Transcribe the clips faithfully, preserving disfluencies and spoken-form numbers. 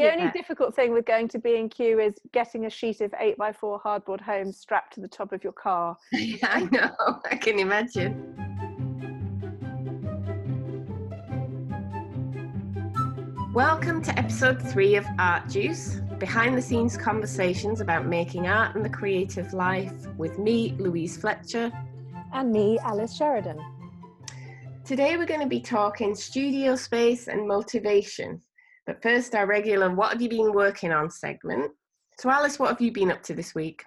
The yeah. only difficult thing with going to B and Q is getting a sheet of eight by four hardboard home strapped to the top of your car. Yeah, I know, I can imagine. Welcome to episode three of Art Juice, behind the scenes conversations about making art and the creative life with me, Louise Fletcher. And me, Alice Sheridan. Today we're going to be talking studio space and motivation. But first, our regular What Have You Been Working On segment. So Alice, what have you been up to this week?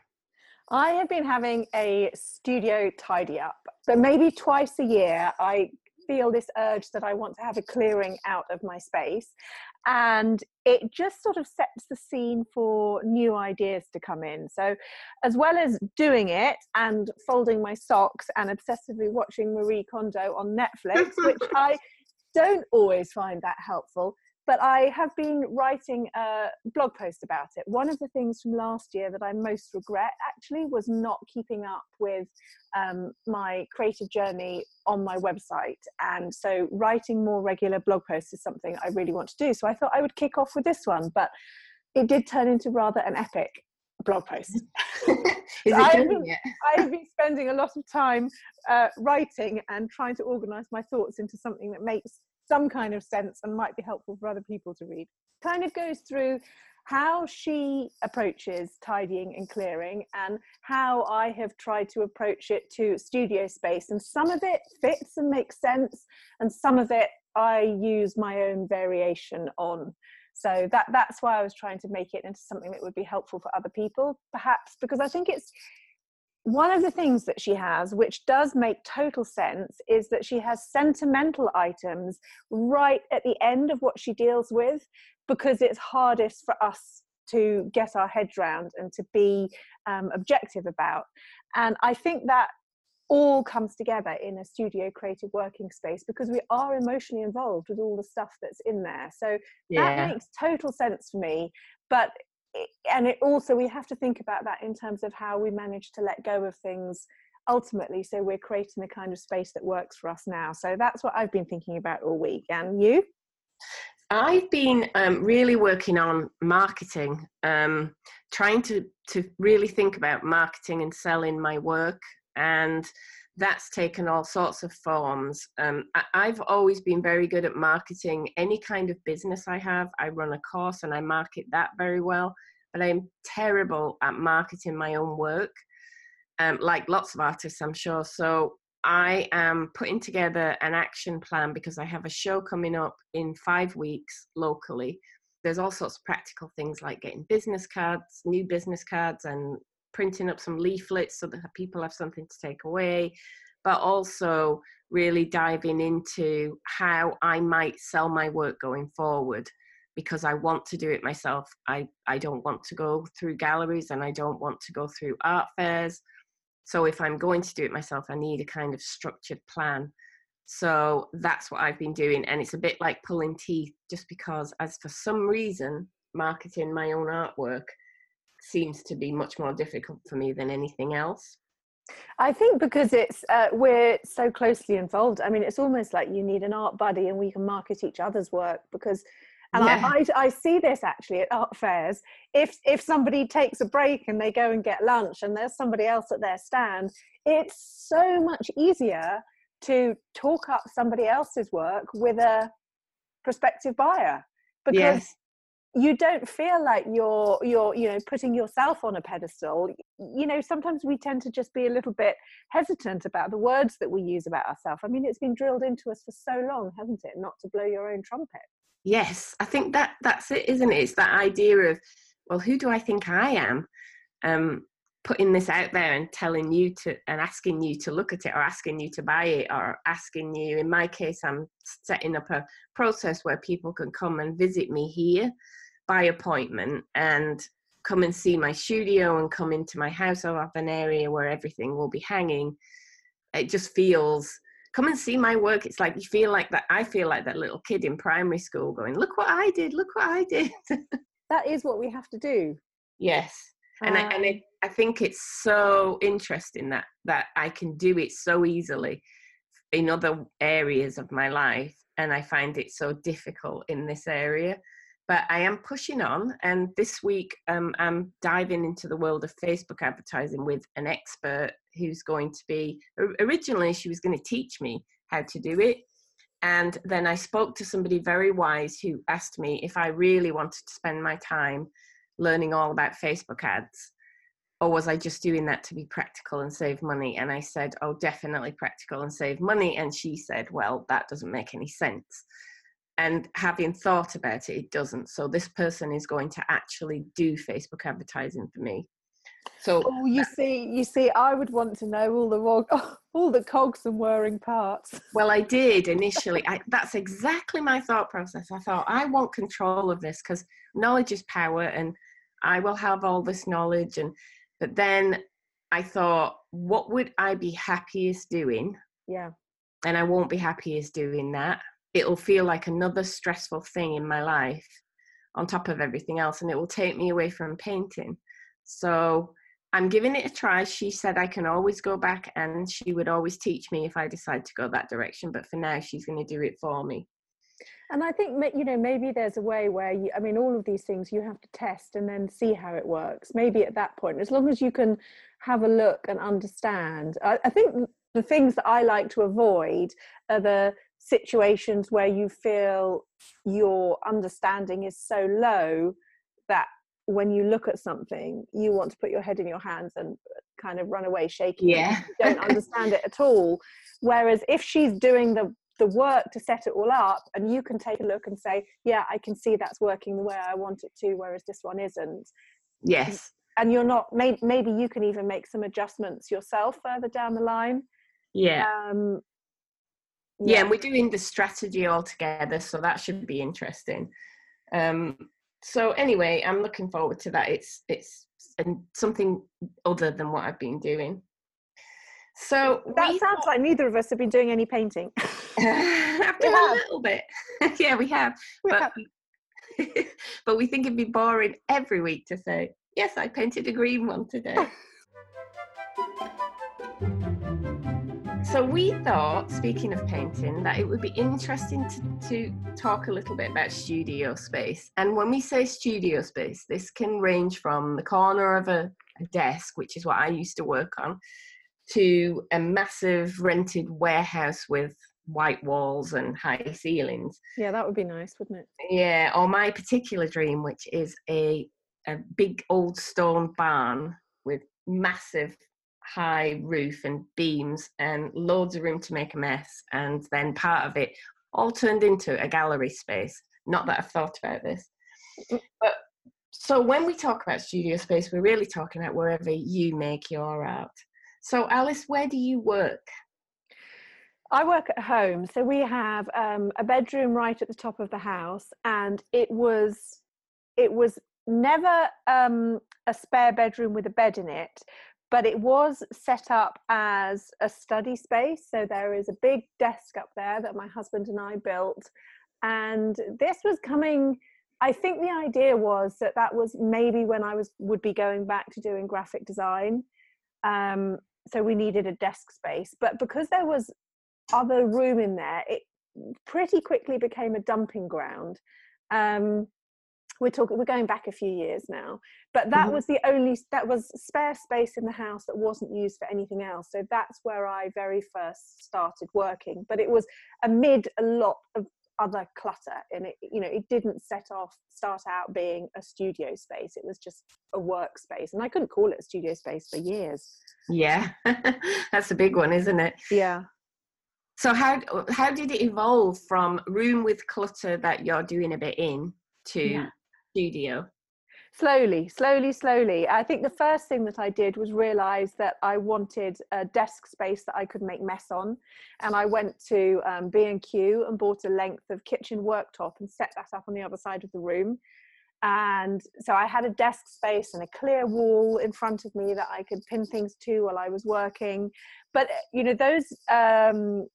I have been having a studio tidy up. So maybe twice a year I feel this urge that I want to have a clearing out of my space. And it just sort of sets the scene for new ideas to come in. So as well as doing it and folding my socks and obsessively watching Marie Kondo on Netflix, which I don't always find that helpful, but I have been writing a blog post about it. One of the things from last year that I most regret actually was not keeping up with um, my creative journey on my website. And so writing more regular blog posts is something I really want to do. So I thought I would kick off with this one, but it did turn into rather an epic blog post. so I've been, I've been spending a lot of time uh, writing and trying to organise my thoughts into something that makes some kind of sense and might be helpful for other people to read. Kind of goes through how she approaches tidying and clearing and how I have tried to approach it to studio space. And some of it fits and makes sense, and some of it I use my own variation on. So that that's why I was trying to make it into something that would be helpful for other people, perhaps because I think it's one of the things that she has, which does make total sense, is that she has sentimental items right at the end of what she deals with, because it's hardest for us to get our heads round and to be um, objective about. And I think that all comes together in a studio creative working space, because we are emotionally involved with all the stuff that's in there. So yeah. that makes total sense for me. But and it also, we have to think about that in terms of how we manage to let go of things ultimately, so we're creating the kind of space that works for us now. So that's what I've been thinking about all week. And you? I've been um, really working on marketing, um, trying to, to really think about marketing and selling my work, and that's taken all sorts of forms. Um, I, I've always been very good at marketing any kind of business I have. I run a course and I market that very well, but I'm terrible at marketing my own work, um, like lots of artists, I'm sure. So I am putting together an action plan, because I have a show coming up in five weeks locally. There's all sorts of practical things like getting business cards, new business cards, and printing up some leaflets so that people have something to take away, but also really diving into how I might sell my work going forward, because I want to do it myself. I, I don't want to go through galleries, and I don't want to go through art fairs. So if I'm going to do it myself, I need a kind of structured plan. So that's what I've been doing. And it's a bit like pulling teeth, just because as for some reason, marketing my own artwork seems to be much more difficult for me than anything else. I think because it's uh, we're so closely involved. I mean, it's almost like you need an art buddy, and we can market each other's work, because and yeah. I, I, I see this actually at art fairs. If if somebody takes a break and they go and get lunch, and there's somebody else at their stand, it's so much easier to talk up somebody else's work with a prospective buyer, because yes. you don't feel like you're, you're, you know, putting yourself on a pedestal. You know, sometimes we tend to just be a little bit hesitant about the words that we use about ourselves. I mean, it's been drilled into us for so long, hasn't it? Not to blow your own trumpet. Yes, I think that that's it, isn't it? It's that idea of, well, who do I think I am? Um, putting this out there and telling you to, and asking you to look at it, or asking you to buy it, or asking you, in my case, I'm setting up a process where people can come and visit me here by appointment, and come and see my studio, and come into my house. I'll have an area where everything will be hanging. It just feels, come and see my work. It's like you feel like that. I feel like that little kid in primary school going, look what I did, look what I did. That is what we have to do. Yes. And, um, I, and I, I think it's so interesting that, that I can do it so easily in other areas of my life, and I find it so difficult in this area. But I am pushing on, and this week um, I'm diving into the world of Facebook advertising with an expert who's going to be, originally she was going to teach me how to do it. And then I spoke to somebody very wise who asked me if I really wanted to spend my time learning all about Facebook ads, or was I just doing that to be practical and save money? And I said, oh, definitely practical and save money. And she said, well, that doesn't make any sense. And having thought about it, it doesn't. So this person is going to actually do Facebook advertising for me. So oh, you see, you see, I would want to know all the all the cogs and whirring parts. Well, I did initially. I, that's exactly my thought process. I thought, I want control of this because knowledge is power, and I will have all this knowledge. And but then I thought, what would I be happiest doing? Yeah. And I won't be happiest doing that. It'll feel like another stressful thing in my life on top of everything else, and it will take me away from painting. So I'm giving it a try. She said I can always go back, and she would always teach me if I decide to go that direction. But for now, she's going to do it for me. And I think, you know, maybe there's a way where you, I mean, all of these things you have to test and then see how it works. Maybe at that point, as long as you can have a look and understand. I, I think the things that I like to avoid are the situations where you feel your understanding is so low that when you look at something you want to put your head in your hands and kind of run away shaking. Yeah. You don't understand it at all. Whereas if she's doing the the work to set it all up, and you can take a look and say, yeah, I can see that's working the way I want it to, whereas this one isn't. Yes. And you're not, maybe, maybe you can even make some adjustments yourself further down the line. Yeah. um Yeah, and we're doing the strategy all together, so that should be interesting. Um, so anyway, I'm looking forward to that. It's it's something other than what I've been doing. So that sounds thought... like neither of us have been doing any painting. I've done a little bit. Yeah, we have. We but, have. But we think it'd be boring every week to say, yes, I painted a green one today. So we thought, speaking of painting, that it would be interesting to, to talk a little bit about studio space. And when we say studio space, this can range from the corner of a, a desk, which is what I used to work on, to a massive rented warehouse with white walls and high ceilings. Yeah, that would be nice, wouldn't it? Yeah, or my particular dream, which is a, a big old stone barn with massive high roof and beams and loads of room to make a mess, and then part of it all turned into a gallery space. Not that I've thought about this, but so when we talk about studio space, we're really talking about wherever you make your art. So Alice, where do you work? I work at home, so we have um, a bedroom right at the top of the house, and it was it was never um, a spare bedroom with a bed in it. But it was set up as a study space. So there is a big desk up there that my husband and I built. And this was coming, I think the idea was that that was maybe when I was would be going back to doing graphic design. Um, so we needed a desk space. But because there was other room in there, it pretty quickly became a dumping ground. Um, We're talking. We're going back a few years now, but that mm-hmm. was the only that was spare space in the house that wasn't used for anything else. So that's where I very first started working. But it was amid a lot of other clutter, and it, you know, it didn't set off start out being a studio space. It was just a workspace, and I couldn't call it a studio space for years. Yeah, that's a big one, isn't it? Yeah. So how how did it evolve from room with clutter that you're doing a bit in to yeah. studio? Slowly, slowly, slowly. I think the first thing that I did was realise that I wanted a desk space that I could make mess on. And I went to um, B and Q and bought a length of kitchen worktop and set that up on the other side of the room. And so I had a desk space and a clear wall in front of me that I could pin things to while I was working. But, you know, those um,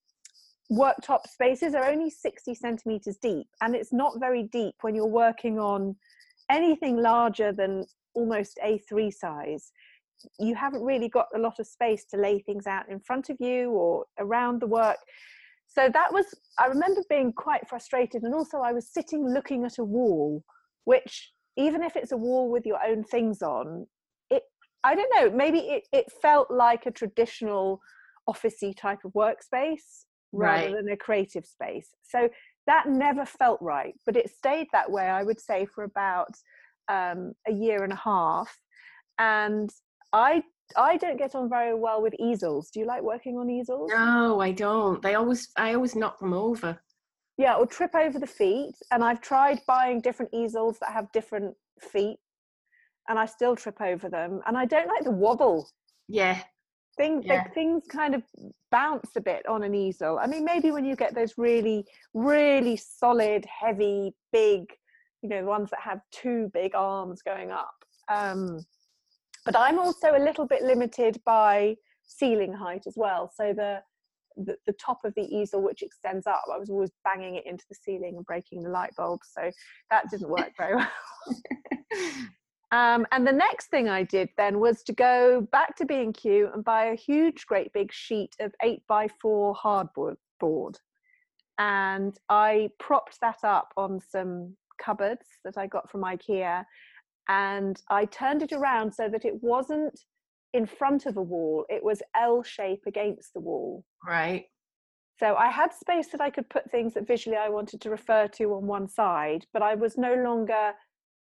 worktop spaces are only sixty centimeters deep, and it's not very deep when you're working on anything larger than almost A three size. You haven't really got a lot of space to lay things out in front of you or around the work. So that was, I remember being quite frustrated, and also I was sitting looking at a wall which even if it's a wall with your own things on, it, I don't know, maybe it, it felt like a traditional officey type of workspace rather right. than a creative space. So that never felt right, but it stayed that way, I would say, for about um, a year and a half. And I I don't get on very well with easels. Do you like working on easels? No, I don't. They always, I always knock them over. Yeah, or trip over the feet. And I've tried buying different easels that have different feet, and I still trip over them. And I don't like the wobble. Yeah. Things, yeah. Like, things kind of bounce a bit on an easel. I mean, maybe when you get those really, really solid, heavy, big, you know, ones that have two big arms going up. Um, But I'm also a little bit limited by ceiling height as well. So the, the the top of the easel, which extends up, I was always banging it into the ceiling and breaking the light bulb. So that didn't work very well. um, and the next thing I did then was to go back to B and Q and buy a huge, great big sheet of eight by four hardboard board. And I propped that up on some cupboards that I got from Ikea. And I turned it around so that it wasn't in front of a wall. It was L shape against the wall. Right. So I had space that I could put things that visually I wanted to refer to on one side, but I was no longer,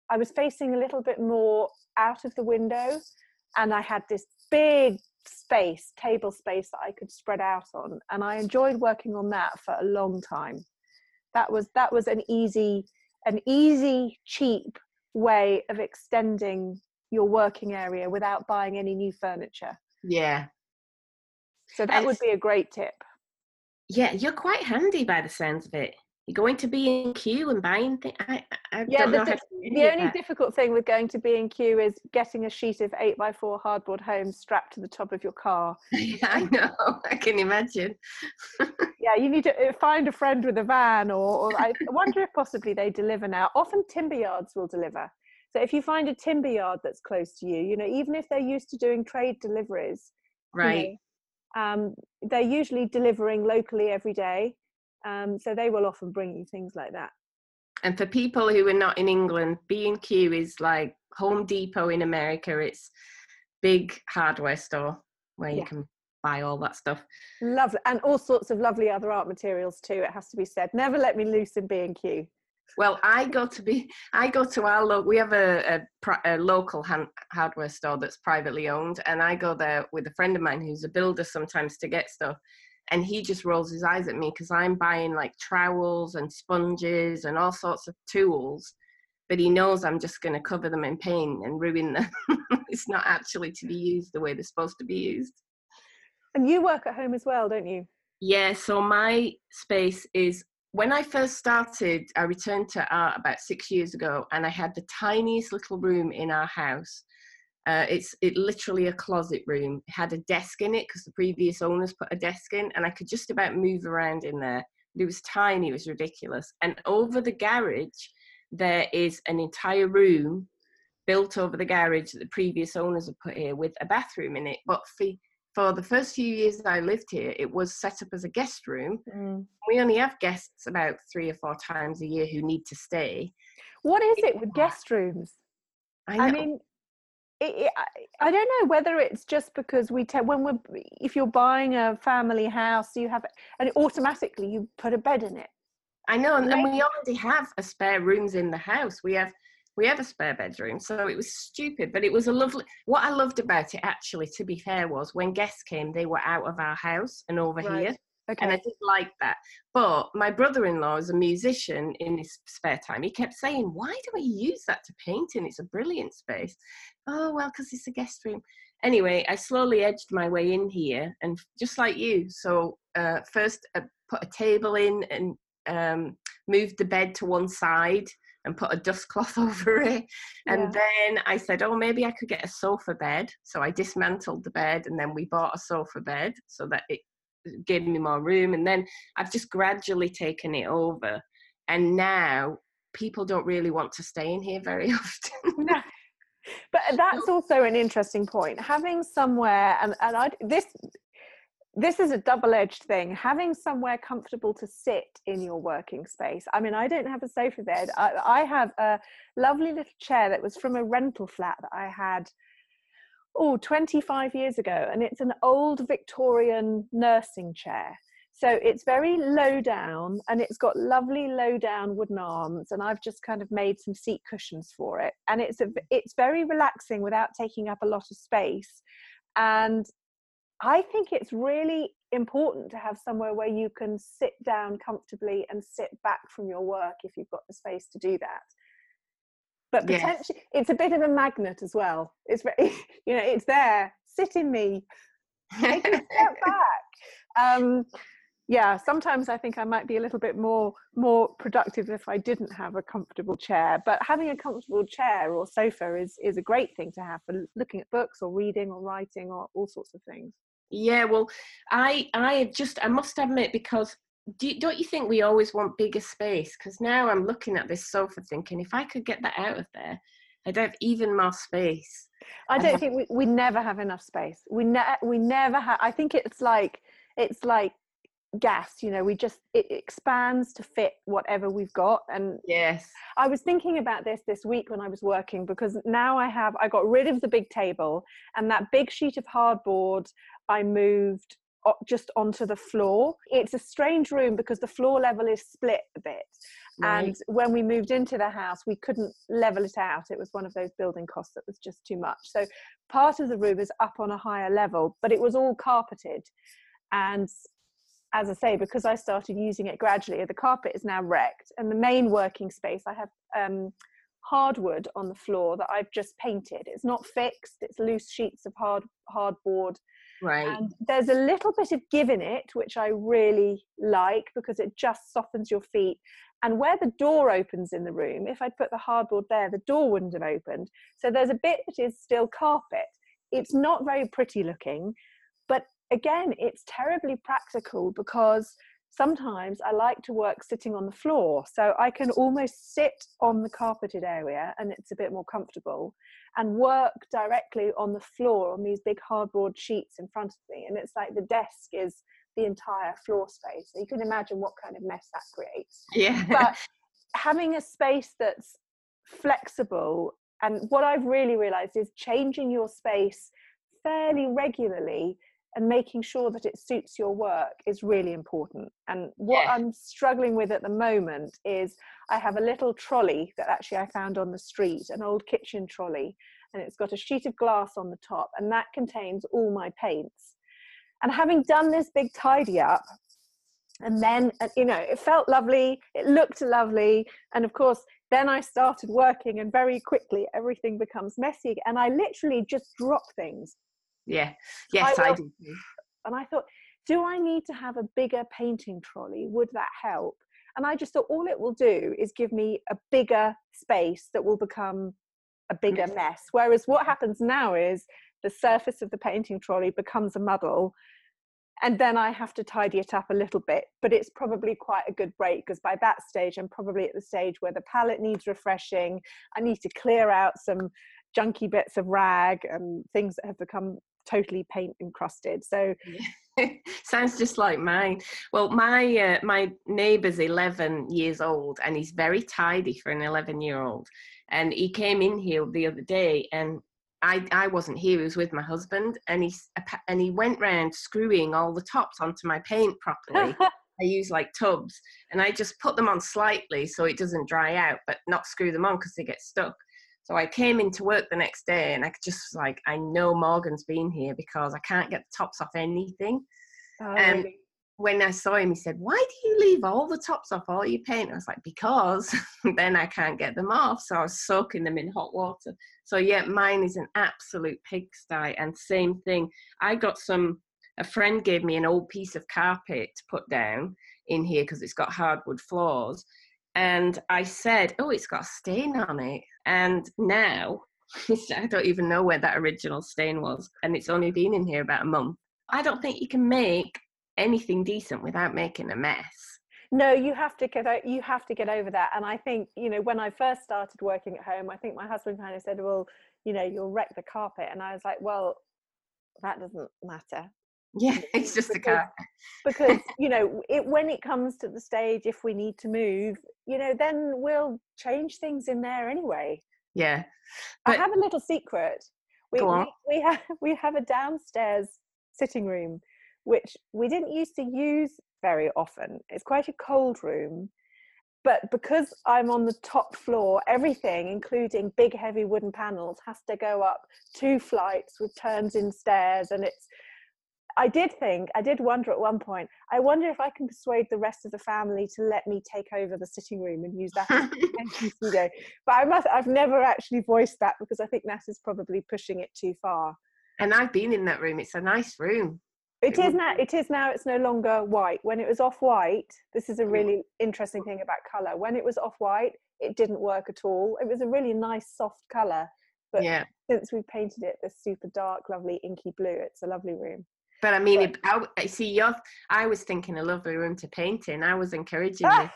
I was facing a little bit more out of the window. And I had this big space, table space that I could spread out on. And I enjoyed working on that for a long time. That was, that was an easy, an easy, cheap way of extending your working area without buying any new furniture. Yeah. So that and would be a great tip. Yeah, you're quite handy by the sounds of it. You're going to B and Q and buying things. I, I yeah, don't know the, how to do the only that. difficult thing with going to B and Q is getting a sheet of eight by four hardboard homes strapped to the top of your car. Yeah, I know. I can imagine. Yeah, you need to find a friend with a van, or, or I wonder if possibly they deliver now. Often timber yards will deliver. So if you find a timber yard that's close to you, you know, even if they're used to doing trade deliveries, right? You know, um, they're usually delivering locally every day. Um, so they will often bring you things like that. And for people who are not in England, B and Q is like Home Depot in America. It's big hardware store where yeah. you can buy all that stuff. Lovely. And all sorts of lovely other art materials too, it has to be said. Never let me loose in B and Q. Well, I go to be, I go to our local, we have a, a, a local hand, hardware store that's privately owned. And I go there with a friend of mine who's a builder sometimes to get stuff. And he just rolls his eyes at me because I'm buying like trowels and sponges and all sorts of tools, but he knows I'm just going to cover them in paint and ruin them. It's not actually to be used the way they're supposed to be used. And you work at home as well, don't you? Yeah, so my space is, when I first started, I returned to art about six years ago, and I had the tiniest little room in our house. Uh, it's it literally a closet room. It had a desk in it because the previous owners put a desk in, and I could just about move around in there. It was tiny, it was ridiculous. And over the garage, there is an entire room built over the garage that the previous owners have put here with a bathroom in it. But for, for the first few years that I lived here, it was set up as a guest room. Mm. We only have guests about three or four times a year who need to stay. What is it with guest rooms? I, I mean... I don't know whether it's just because we te- when we're if you're buying a family house, you have, and automatically you put a bed in it. I know, and, and we already have a spare rooms in the house. We have we have a spare bedroom, so it was stupid, but it was a lovely. What I loved about it, actually, to be fair, was when guests came, they were out of our house and over right. here. Okay. And I did like that. But my brother-in-law is a musician in his spare time. He kept saying, why do we use that to paint in? It's a brilliant space. Oh, well, because it's a guest room. Anyway, I slowly edged my way in here, and just like you. So uh, first I put a table in and um, moved the bed to one side and put a dustcloth over it. And yeah. then I said, oh, maybe I could get a sofa bed. So I dismantled the bed, and then we bought a sofa bed so that it gave me more room. And then I've just gradually taken it over, and now people don't really want to stay in here very often. No. But that's also an interesting point, having somewhere, and, and I, this this is a double-edged thing, having somewhere comfortable to sit in your working space. I mean, I don't have a sofa bed. I, I have a lovely little chair that was from a rental flat that I had, oh, twenty-five years ago. And it's an old Victorian nursing chair. So it's very low down and it's got lovely low down wooden arms. And I've just kind of made some seat cushions for it. And it's a, it's very relaxing without taking up a lot of space. And I think it's really important to have somewhere where you can sit down comfortably and sit back from your work if you've got the space to do that. But potentially, yes, it's a bit of a magnet as well. It's, you know, it's there, sit in me, take a step back. Um, yeah, sometimes I think I might be a little bit more, more productive if I didn't have a comfortable chair. But having a comfortable chair or sofa is, is a great thing to have for looking at books or reading or writing or all sorts of things. Yeah, well, I I just, I must admit, because do, don't you think we always want bigger space? Because now I'm looking at this sofa thinking, if I could get that out of there, I'd have even more space. I don't I have... think we, we never have enough space. We, ne- we never have, I think it's like, it's like gas, you know, we just, it expands to fit whatever we've got. And yes, I was thinking about this this week when I was working, because now I have, I got rid of the big table and that big sheet of hardboard I moved just onto the floor. It's a strange room because the floor level is split a bit. Right. And when we moved into the house, we couldn't level it out. It was one of those building costs that was just too much. So part of the room is up on a higher level, but it was all carpeted. And as I say, because I started using it gradually, the carpet is now wrecked. And the main working space, I have um, hardwood on the floor that I've just painted. It's not fixed, it's loose sheets of hard hardboard. Right. And there's a little bit of give in it, which I really like because it just softens your feet. And where the door opens in the room, if I'd put the hardboard there, the door wouldn't have opened. So there's a bit that is still carpet. It's not very pretty looking, but again, it's terribly practical because sometimes I like to work sitting on the floor. So I can almost sit on the carpeted area and it's a bit more comfortable and work directly on the floor on these big hardboard sheets in front of me. And it's like the desk is the entire floor space. So you can imagine what kind of mess that creates. Yeah. But having a space that's flexible, and what I've really realized is changing your space fairly regularly and making sure that it suits your work is really important. And what yeah. I'm struggling with at the moment is I have a little trolley that actually I found on the street, an old kitchen trolley, and it's got a sheet of glass on the top, and that contains all my paints. And having done this big tidy up, and then, you know, it felt lovely, it looked lovely, and of course, then I started working, and very quickly, everything becomes messy, and I literally just drop things. Yeah, yes, I, I do. And I thought, do I need to have a bigger painting trolley? Would that help? And I just thought all it will do is give me a bigger space that will become a bigger mess. Whereas what happens now is the surface of the painting trolley becomes a muddle, and then I have to tidy it up a little bit. But it's probably quite a good break, because by that stage, I'm probably at the stage where the palette needs refreshing. I need to clear out some junky bits of rag and things that have become totally paint encrusted. So sounds just like mine. Well, my uh, my neighbour's eleven years old, and he's very tidy for an eleven year old, and he came in here the other day, and I I wasn't here, he was with my husband, and he and he went round screwing all the tops onto my paint properly. I use like tubs, and I just put them on slightly so it doesn't dry out, but not screw them on because they get stuck. So I came into work the next day, and I just like, I know Morgan's been here because I can't get the tops off anything. Oh, um, really? When I saw him, he said, why do you leave all the tops off all your paint? I was like, because then I can't get them off. So I was soaking them in hot water. So yeah, mine is an absolute pigsty, and same thing. I got some, a friend gave me an old piece of carpet to put down in here because it's got hardwood floors. And I said, oh, it's got a stain on it. And now I don't even know where that original stain was. And it's only been in here about a month. I don't think you can make anything decent without making a mess. No, you have to get you have to get over that. And I think, you know, when I first started working at home, I think my husband kind of said, well, you know, you'll wreck the carpet. And I was like, well, that doesn't matter. Yeah, it's just because, a car. Because, you know, it, when it comes to the stage, if we need to move, you know, then we'll change things in there anyway. Yeah. But I have a little secret. We, we, we, have, we have a downstairs sitting room, which we didn't used to use very often. It's quite a cold room. But because I'm on the top floor, everything, including big, heavy wooden panels, has to go up two flights with turns in stairs. And it's, I did think, I did wonder at one point, I wonder if I can persuade the rest of the family to let me take over the sitting room and use that as an studio. But I must, I've never actually voiced that because I think that is probably pushing it too far. And I've been in that room. It's a nice room. It is now, it is now, it's no longer white. When it was off-white, this is a really interesting thing about colour. When it was off-white, it didn't work at all. It was a really nice, soft colour. But yeah. Since we painted it this super dark, lovely, inky blue, it's a lovely room. But I mean, if I, I see your, I was thinking a lovely room to paint in. I was encouraging ah!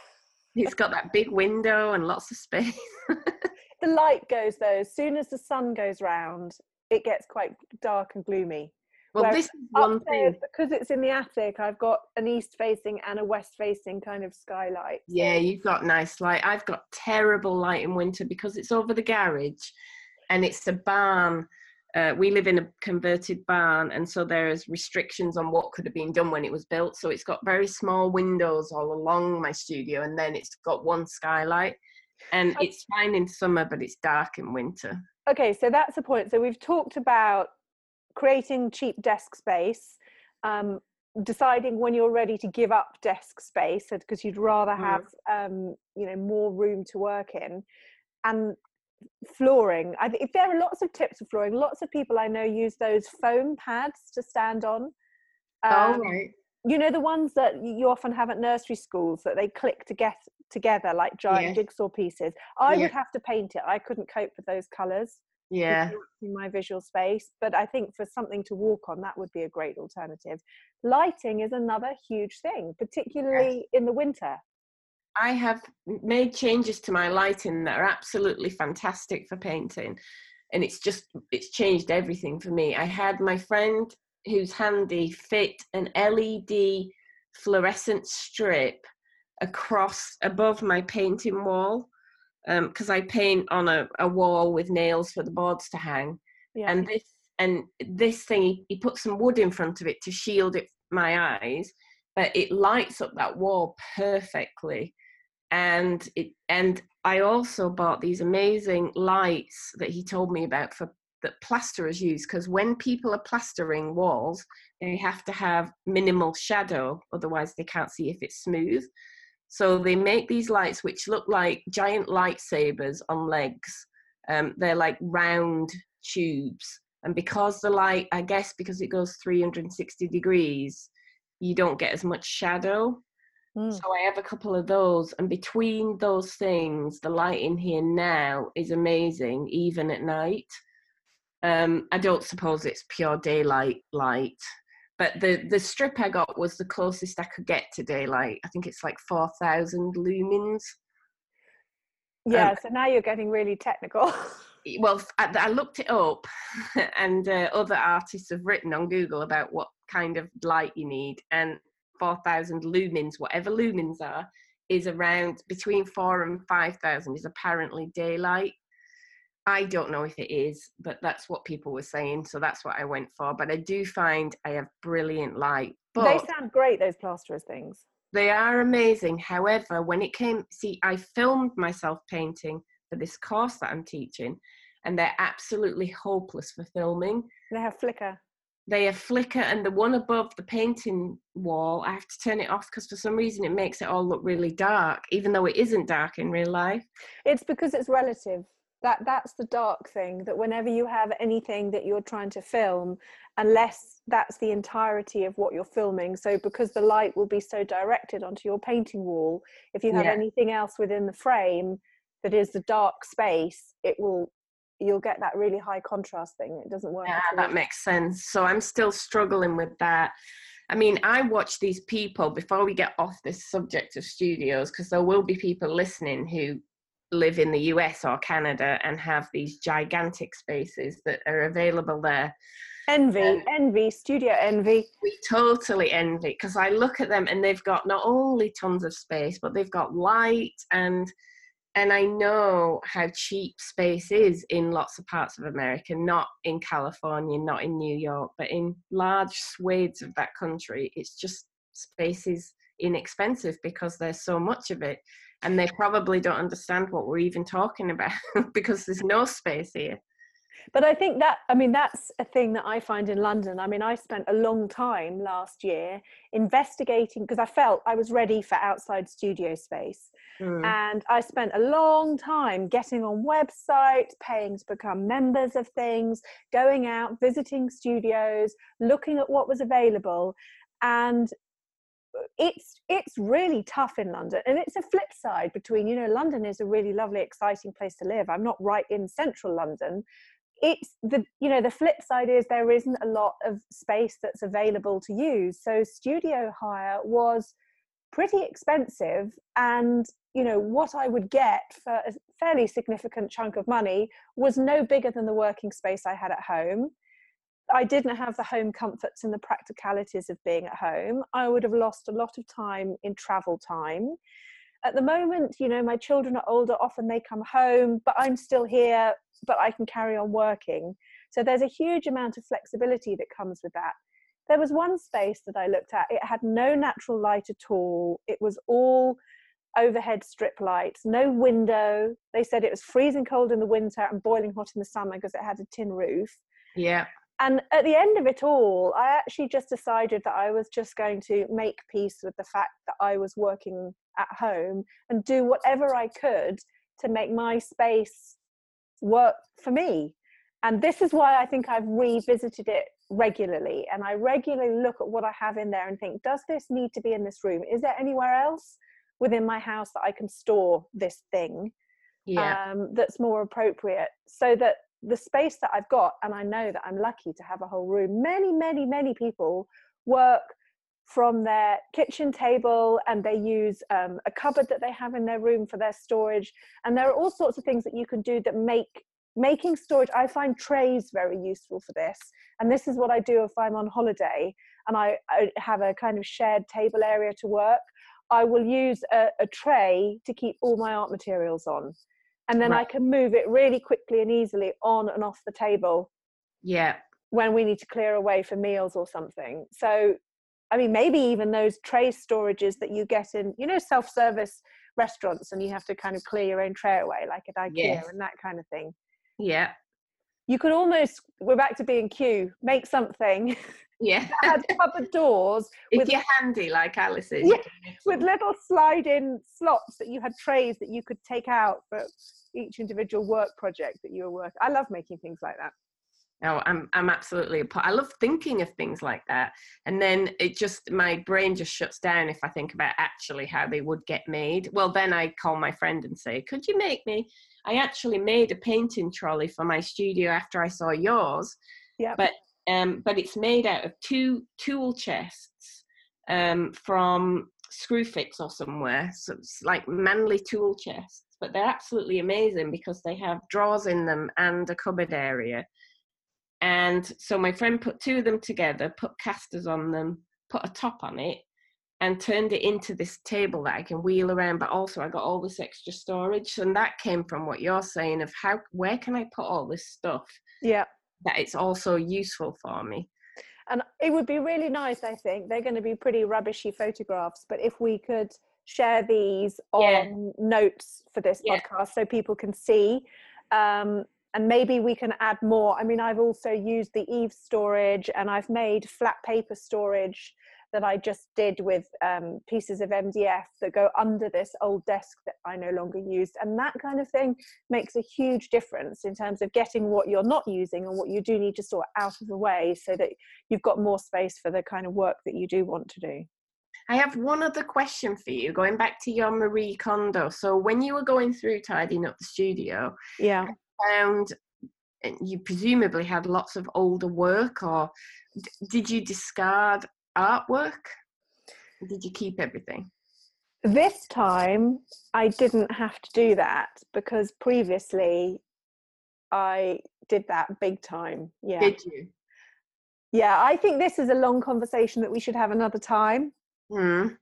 you. It's got that big window and lots of space. The light goes, though. As soon as the sun goes round, it gets quite dark and gloomy. Well, whereas this is one upstairs, thing. Because it's in the attic, I've got an east-facing and a west-facing kind of skylight. So. Yeah, you've got nice light. I've got terrible light in winter because it's over the garage and it's a barn. Uh, we live in a converted barn, and so there's restrictions on what could have been done when it was built. So it's got very small windows all along my studio, and then it's got one skylight. And okay. It's fine in summer, but it's dark in winter. Okay, so that's the point. So we've talked about creating cheap desk space, um, deciding when you're ready to give up desk space because you'd rather have um, you know, more room to work in, and flooring. I think there are lots of tips for flooring. Lots of people I know use those foam pads to stand on. Um, oh, right. You know, the ones that you often have at nursery schools that they click to get together like giant yeah. jigsaw pieces. I yeah. would have to paint it. I couldn't cope with those colours. Yeah, in my visual space, but I think for something to walk on, that would be a great alternative. Lighting is another huge thing, particularly yes. in the winter. I have made changes to my lighting that are absolutely fantastic for painting, and it's just it's changed everything for me. I had my friend who's handy fit an L E D fluorescent strip across above my painting wall. Because um, I paint on a, a wall with nails for the boards to hang, yeah. and this and this thing, he, he put some wood in front of it to shield it my eyes, but it lights up that wall perfectly. And it and I also bought these amazing lights that he told me about for that plasterers use, because when people are plastering walls, they have to have minimal shadow, otherwise they can't see if it's smooth. So they make these lights which look like giant lightsabers on legs. Um, they're like round tubes. And because the light, I guess because it goes three hundred sixty degrees, you don't get as much shadow. Mm. So I have a couple of those. And between those things, the light in here now is amazing, even at night. Um, I don't suppose it's pure daylight light. But the, the strip I got was the closest I could get to daylight. I think it's like four thousand lumens. Yeah, um, so now you're getting really technical. Well, I, I looked it up, and uh, other artists have written on Google about what kind of light you need. And four thousand lumens, whatever lumens are, is around between four and five thousand is apparently daylight. I don't know if it is, but that's what people were saying. So that's what I went for. But I do find I have brilliant light. But they sound great, those plasterers things. They are amazing. However, when it came, see, I filmed myself painting for this course that I'm teaching, and they're absolutely hopeless for filming. They have flicker. They have flicker, and the one above the painting wall, I have to turn it off because for some reason it makes it all look really dark, even though it isn't dark in real life. It's because it's relative. That that's the dark thing, that whenever you have anything that you're trying to film, unless that's the entirety of what you're filming, so because the light will be so directed onto your painting wall, if you have yeah. anything else within the frame that is the dark space, it will you'll get that really high contrast thing. It doesn't work. Yeah, that makes sense. So I'm still struggling with that. I mean, I watch these people before we get off this subject of studios, because there will be people listening who live in the U S or Canada and have these gigantic spaces that are available there. Envy, um, envy, studio envy. We totally envy, because I look at them and they've got not only tons of space, but they've got light, and and I know how cheap space is in lots of parts of America, not in California, not in New York, but in large swathes of that country, it's just space is inexpensive because there's so much of it. And they probably don't understand what we're even talking about because there's no space here. But I think that, I mean, that's a thing that I find in London. I mean, I spent a long time last year investigating because I felt I was ready for outside studio space. Mm. And I spent a long time getting on websites, paying to become members of things, going out, visiting studios, looking at what was available. And it's it's really tough in London, and it's a flip side between, you know, London is a really lovely, exciting place to live. I'm not right in central London. It's the, you know, the flip side is there isn't a lot of space that's available to use. So studio hire was pretty expensive, and, you know, what I would get for a fairly significant chunk of money was no bigger than the working space I had at home. I didn't have the home comforts and the practicalities of being at home. I would have lost a lot of time in travel time. At the moment, you know, my children are older, often they come home, but I'm still here, but I can carry on working. So there's a huge amount of flexibility that comes with that. There was one space that I looked at, it had no natural light at all. It was all overhead strip lights, no window. They said it was freezing cold in the winter and boiling hot in the summer because it had a tin roof. Yeah. And at the end of it all, I actually just decided that I was just going to make peace with the fact that I was working at home and do whatever I could to make my space work for me. And this is why I think I've revisited it regularly. And I regularly look at what I have in there and think, does this need to be in this room? Is there anywhere else within my house that I can store this thing? Yeah. um, that's more appropriate, so that the space that I've got, and I know that I'm lucky to have a whole room. Many, many, many people work from their kitchen table, and they use um, a cupboard that they have in their room for their storage. And there are all sorts of things that you can do that make making storage. I find trays very useful for this. And this is what I do if I'm on holiday and I, I have a kind of shared table area to work. I will use a, a tray to keep all my art materials on. And then right. I can move it really quickly and easily on and off the table. Yeah. When we need to clear away for meals or something. So, I mean, maybe even those tray storages that you get in, you know, self-service restaurants, and you have to kind of clear your own tray away, like at Ikea. Yes. And that kind of thing. Yeah. You could almost, we're back to B and Q, make something. Yeah. Had cupboard doors. If with, you're handy like Alice is. Yeah, with little slide-in slots that you had, trays that you could take out for each individual work project that you were working. I love making things like that. Oh, I'm I'm absolutely, I love thinking of things like that. And then it just, my brain just shuts down if I think about actually how they would get made. Well, then I call my friend and say, could you make me? I actually made a painting trolley for my studio after I saw yours. Yeah. But Um, but it's made out of two tool chests um, from Screwfix or somewhere. So it's like manly tool chests, but they're absolutely amazing because they have drawers in them and a cupboard area. And so my friend put two of them together, put casters on them, put a top on it, and turned it into this table that I can wheel around. But also I got all this extra storage. And that came from what you're saying of how, where can I put all this stuff? Yeah. That it's also useful for me. And it would be really nice, I think. They're going to be pretty rubbishy photographs, but if we could share these yeah. on notes for this yeah. podcast so people can see. Um, and maybe we can add more. I mean, I've also used the eave storage, and I've made flat paper storage that I just did with um, pieces of M D F that go under this old desk that I no longer used. And that kind of thing makes a huge difference in terms of getting what you're not using and what you do need to sort out of the way, so that you've got more space for the kind of work that you do want to do. I have one other question for you, going back to your Marie Kondo. So when you were going through tidying up the studio, yeah, I found you presumably had lots of older work, or did you discard artwork? Did you keep everything? This time I didn't have to do that, because previously I did that big time. Yeah. Did you? Yeah, I think this is a long conversation that we should have another time, mm.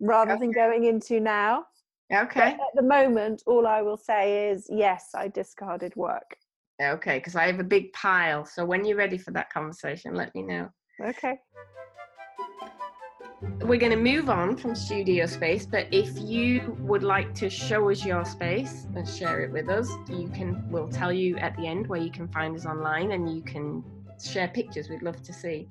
rather okay. than going into now. Okay. But at the moment, all I will say is, yes, I discarded work. Okay, because I have a big pile. So when you're ready for that conversation, let me know. Okay. We're going to move on from studio space, but if you would like to show us your space and share it with us, you can. We'll tell you at the end where you can find us online, and you can share pictures. We'd love to see.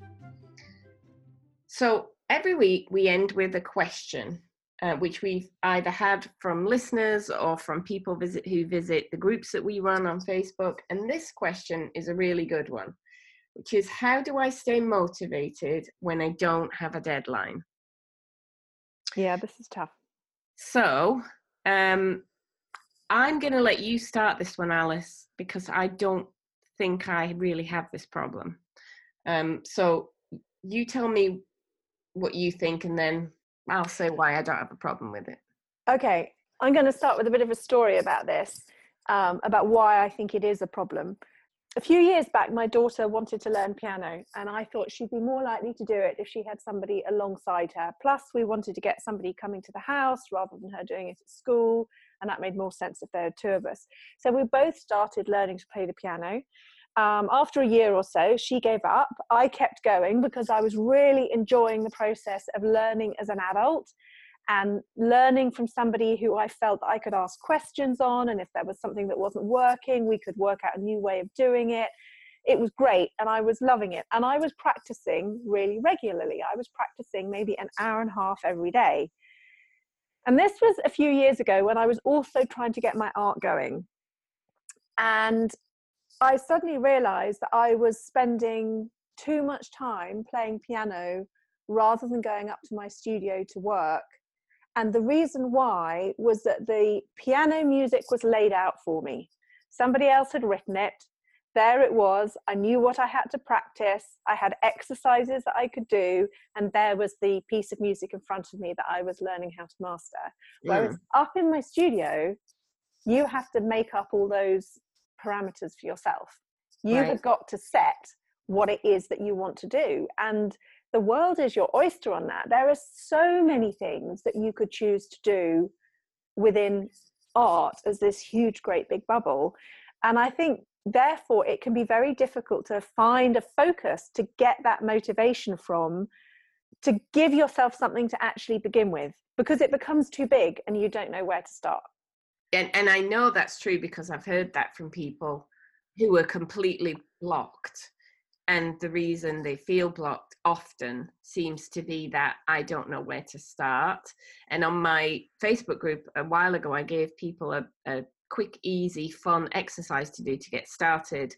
So every week we end with a question, uh, which we've either had from listeners or from people visit who visit the groups that we run on Facebook. And this question is a really good one, which is, how do I stay motivated when I don't have a deadline? Yeah, this is tough. So um, I'm going to let you start this one, Alice, because I don't think I really have this problem. Um, so you tell me what you think, and then I'll say why I don't have a problem with it. Okay, I'm going to start with a bit of a story about this, um, about why I think it is a problem. A few years back, my daughter wanted to learn piano, and I thought she'd be more likely to do it if she had somebody alongside her. Plus, we wanted to get somebody coming to the house rather than her doing it at school, and that made more sense if there were two of us. So we both started learning to play the piano. Um, after a year or so, she gave up. I kept going because I was really enjoying the process of learning as an adult, and learning from somebody who I felt I could ask questions on, and if there was something that wasn't working, we could work out a new way of doing it. It was great, and I was loving it. And I was practicing really regularly. I was practicing maybe an hour and a half every day. And this was a few years ago when I was also trying to get my art going. And I suddenly realized that I was spending too much time playing piano rather than going up to my studio to work. And the reason why was that the piano music was laid out for me. Somebody else had written it. There it was. I knew what I had to practice. I had exercises that I could do. And there was the piece of music in front of me that I was learning how to master. Yeah. Whereas up in my studio, you have to make up all those parameters for yourself. You right. have got to set what it is that you want to do. And the world is your oyster on that. There are so many things that you could choose to do within art as this huge, great big bubble. And I think, therefore, it can be very difficult to find a focus to get that motivation from, to give yourself something to actually begin with, because it becomes too big and you don't know where to start. And, and I know that's true, because I've heard that from people who are completely blocked. And the reason they feel blocked often seems to be that I don't know where to start. And on my Facebook group a while ago, I gave people a, a quick, easy, fun exercise to do to get started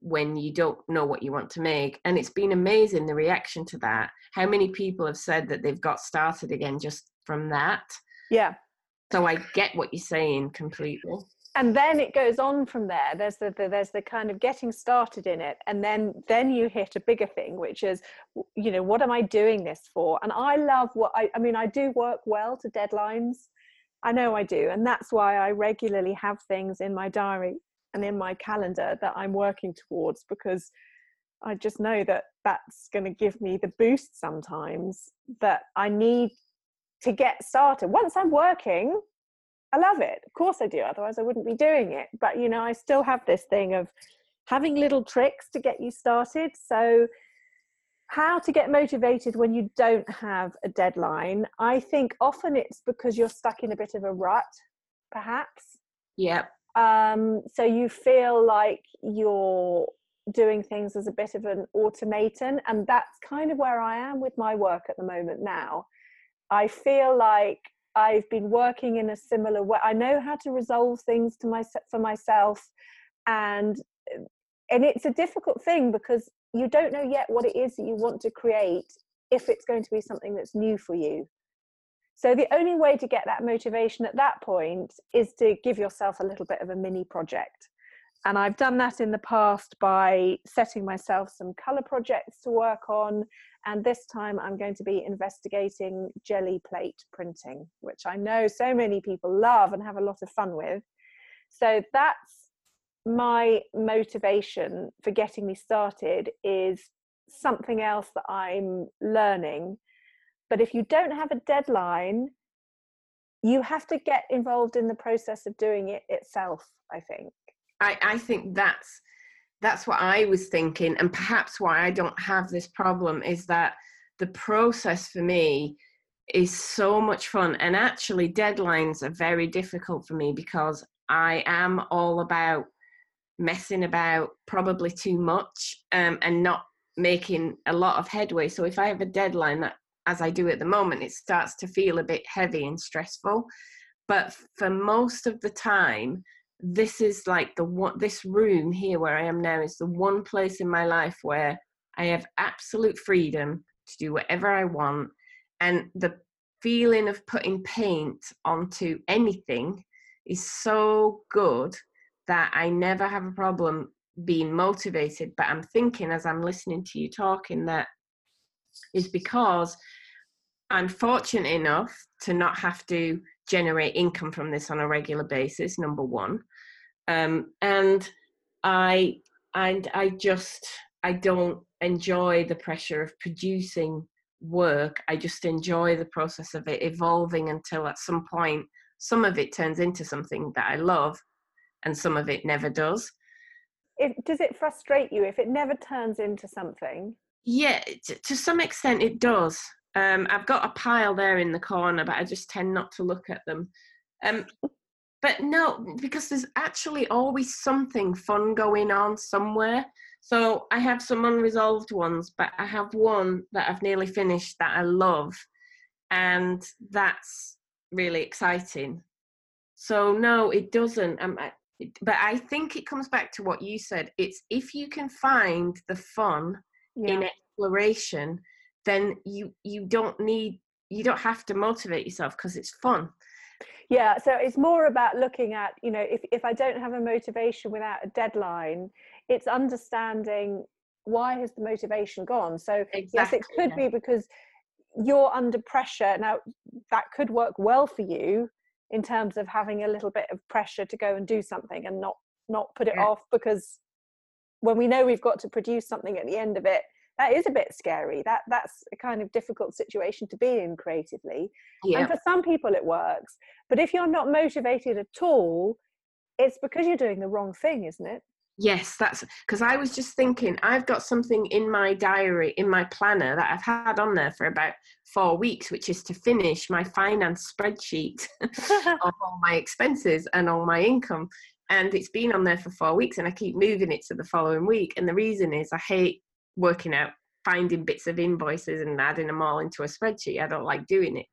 when you don't know what you want to make. And it's been amazing, the reaction to that. How many people have said that they've got started again just from that? Yeah. So I get what you're saying completely. And then it goes on from there. There's the, the there's the kind of getting started in it, and then then you hit a bigger thing, which is, you know, what am I doing this for? And I love what I, I mean, I do work well to deadlines. I know I do, and that's why I regularly have things in my diary and in my calendar that I'm working towards, because I just know that that's going to give me the boost sometimes that I need to get started. Once I'm working, I love it. Of course I do. Otherwise I wouldn't be doing it. But, you know, I still have this thing of having little tricks to get you started. So how to get motivated when you don't have a deadline? I think often it's because you're stuck in a bit of a rut, perhaps. Yeah. Um, so you feel like you're doing things as a bit of an automaton. And that's kind of where I am with my work at the moment now. I feel like I've been working in a similar way. I know how to resolve things to my, for myself. And, and it's a difficult thing, because you don't know yet what it is that you want to create, if it's going to be something that's new for you. So the only way to get that motivation at that point is to give yourself a little bit of a mini project. And I've done that in the past by setting myself some colour projects to work on. And this time I'm going to be investigating jelly plate printing, which I know so many people love and have a lot of fun with. So that's my motivation for getting me started, is something else that I'm learning. But if you don't have a deadline, you have to get involved in the process of doing it itself, I think. I, I think that's that's what I was thinking, and perhaps why I don't have this problem is that the process for me is so much fun. And actually deadlines are very difficult for me because I am all about messing about, probably too much, um, and not making a lot of headway. So if I have a deadline, that, as I do at the moment, it starts to feel a bit heavy and stressful. But for most of the time, this is like the one, this room here where I am now is the one place in my life where I have absolute freedom to do whatever I want. And the feeling of putting paint onto anything is so good that I never have a problem being motivated. But I'm thinking, as I'm listening to you talking, that is because I'm fortunate enough to not have to generate income from this on a regular basis, number one. Um, and I, and I just, I don't enjoy the pressure of producing work. I just enjoy the process of it evolving until at some point, some of it turns into something that I love and some of it never does. It, does it frustrate you if it never turns into something? Yeah, t- to some extent it does. Um, I've got a pile there in the corner, but I just tend not to look at them. Um, but no, because there's actually always something fun going on somewhere. So I have some unresolved ones, but I have one that I've nearly finished that I love. And that's really exciting. So no, it doesn't. Um, I, it, but I think it comes back to what you said. It's if you can find the fun yeah. in exploration, then you you don't need you don't have to motivate yourself because it's fun. Yeah, so it's more about looking at, you know, if, if I don't have a motivation without a deadline, it's understanding why has the motivation gone. So exactly, yes, it could yeah. be because you're under pressure. Now that could work well for you in terms of having a little bit of pressure to go and do something and not not put it yeah. off, because when we know we've got to produce something at the end of it, that is a bit scary. That that's a kind of difficult situation to be in creatively. Yeah. And for some people it works. But if you're not motivated at all, it's because you're doing the wrong thing, isn't it? Yes, that's because I was just thinking, I've got something in my diary, in my planner that I've had on there for about four weeks, which is to finish my finance spreadsheet of all my expenses and all my income. And it's been on there for four weeks and I keep moving it to the following week. And the reason is I hate working out, finding bits of invoices and adding them all into a spreadsheet. I don't like doing it.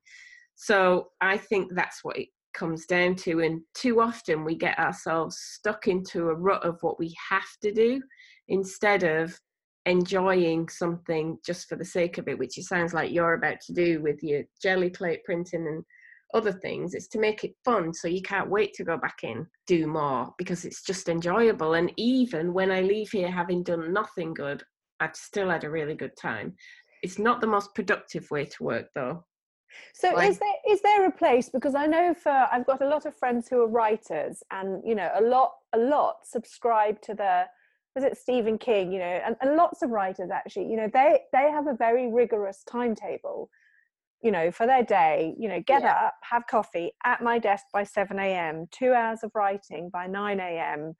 So I think that's what it comes down to. And too often we get ourselves stuck into a rut of what we have to do instead of enjoying something just for the sake of it, which it sounds like you're about to do with your jelly plate printing and other things. It's to make it fun, so you can't wait to go back in, do more, because it's just enjoyable. And even when I leave here having done nothing good, I've still had a really good time. It's not the most productive way to work, though. So like, is there is there a place, because I know for I've got a lot of friends who are writers, and you know a lot a lot subscribe to the, was it Stephen King, you know, and, and lots of writers actually, you know, they they have a very rigorous timetable, you know, for their day, you know, get yeah. up, have coffee at my desk by seven a.m, two hours of writing by nine a.m,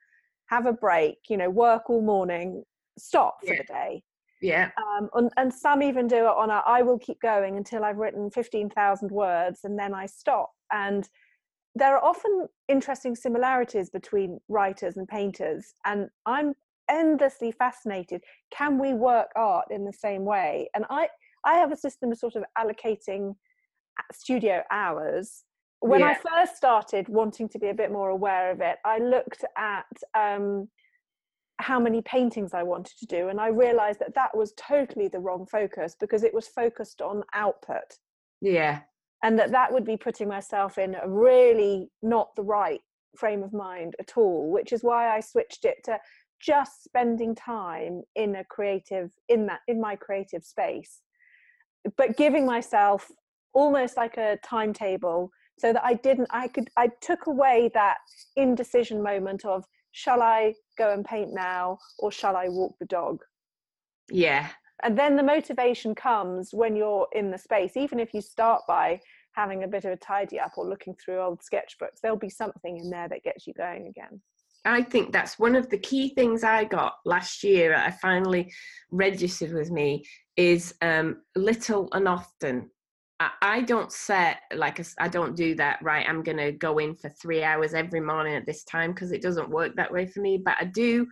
have a break, you know, work all morning, stop for yeah. the day. Yeah. Um, and, and some even do it on a, I will keep going until I've written fifteen thousand words and then I stop. And there are often interesting similarities between writers and painters. And I'm endlessly fascinated. Can we work art in the same way? And I, I have a system of sort of allocating studio hours. When yeah. I first started wanting to be a bit more aware of it, I looked at um, how many paintings I wanted to do, and I realized that that was totally the wrong focus, because it was focused on output. Yeah. And that that would be putting myself in a really not the right frame of mind at all, which is why I switched it to just spending time in a creative, in that, in my creative space, but giving myself almost like a timetable so that I didn't, I could, I took away that indecision moment of, shall I go and paint now or shall I walk the dog? Yeah. And then the motivation comes when you're in the space, even if you start by having a bit of a tidy up or looking through old sketchbooks, there'll be something in there that gets you going again. I think that's one of the key things I got last year that I finally registered with me is um, little and often. I, I don't set, like, a, I don't do that, right, I'm going to go in for three hours every morning at this time, because it doesn't work that way for me. But I do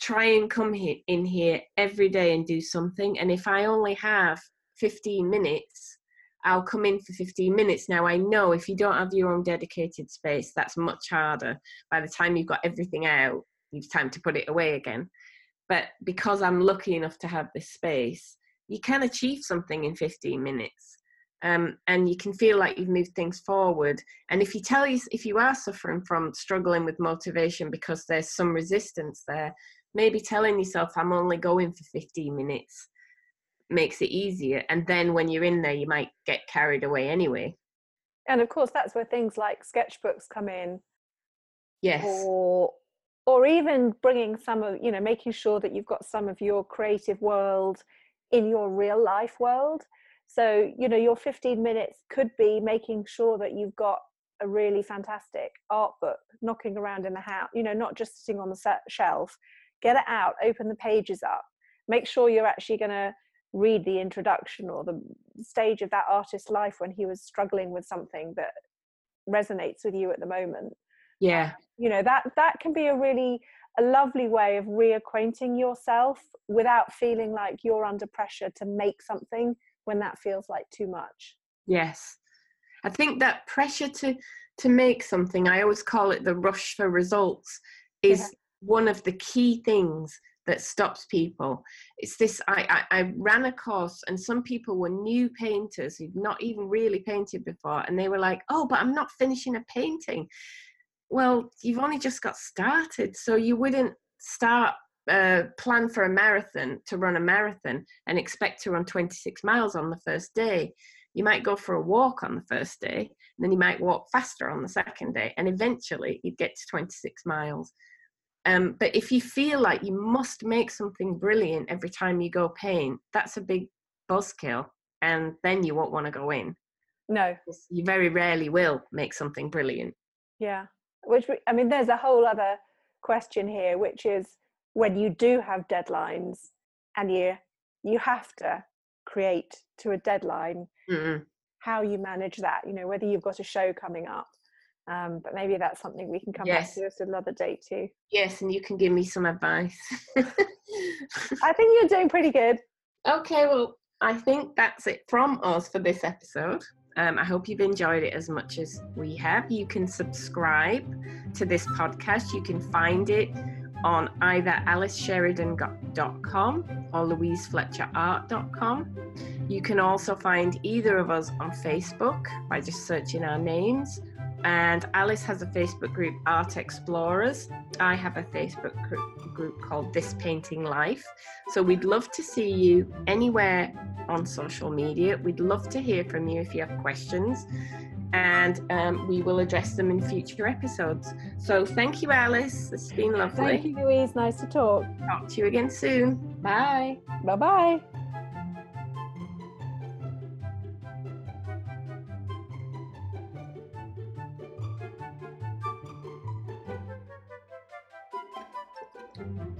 try and come he- in here every day and do something. And if I only have fifteen minutes, I'll come in for fifteen minutes. Now, I know if you don't have your own dedicated space, that's much harder. By the time you've got everything out, you've time to put it away again. But because I'm lucky enough to have this space, you can achieve something in fifteen minutes. Um, and you can feel like you've moved things forward. And if you tell you, if you are suffering from struggling with motivation because there's some resistance there, maybe telling yourself, I'm only going for fifteen minutes. Makes it easier, and then when you're in there you might get carried away anyway. And of course that's where things like sketchbooks come in. Yes. Or or even bringing some of, you know, making sure that you've got some of your creative world in your real life world. So, you know, your fifteen minutes could be making sure that you've got a really fantastic art book knocking around in the house, you know, not just sitting on the set shelf. Get it out, open the pages up, make sure you're actually going to read the introduction or the stage of that artist's life when he was struggling with something that resonates with you at the moment. Yeah. You know, that that can be a really a lovely way of reacquainting yourself without feeling like you're under pressure to make something when that feels like too much. Yes. I think that pressure to to make something, I always call it the rush for results, is yeah. one of the key things that stops people. It's this, I, I, I ran a course and some people were new painters who'd not even really painted before, and they were like, oh, but I'm not finishing a painting. Well, you've only just got started, so you wouldn't start uh, plan for a marathon, to run a marathon, and expect to run twenty-six miles on the first day. You might go for a walk on the first day, and then you might walk faster on the second day, and eventually you'd get to twenty-six miles. Um, but if you feel like you must make something brilliant every time you go paint, that's a big buzzkill, and then you won't want to go in. No. You very rarely will make something brilliant. Yeah. Which, I mean, there's a whole other question here, which is when you do have deadlines and you, you have to create to a deadline, mm-mm. how you manage that, you know, whether you've got a show coming up. Um, but maybe that's something we can come yes. back to us another day too. Yes, and you can give me some advice. I think you're doing pretty good. Okay, well, I think that's it from us for this episode. Um, I hope you've enjoyed it as much as we have. You can subscribe to this podcast. You can find it on either alice sheridan dot com or louise fletcher art dot com. You can also find either of us on Facebook by just searching our names. And Alice has a Facebook group, Art Explorers. I have a Facebook group called This Painting Life. So we'd love to see you anywhere on social media. We'd love to hear from you if you have questions, and um, we will address them in future episodes. So thank you, Alice. It's been lovely. Thank you, Louise. Nice to talk. Talk to you again soon. Bye. Bye-bye.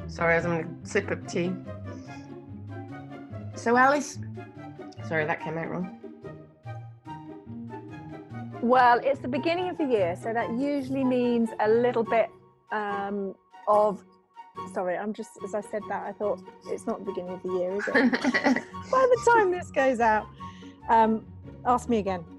Sorry, I was on a sip of tea. So Alice, sorry, that came out wrong. Well, it's the beginning of the year, so that usually means a little bit um, of, sorry, I'm just, as I said that, I thought it's not the beginning of the year, is it? By the time this goes out, um, ask me again.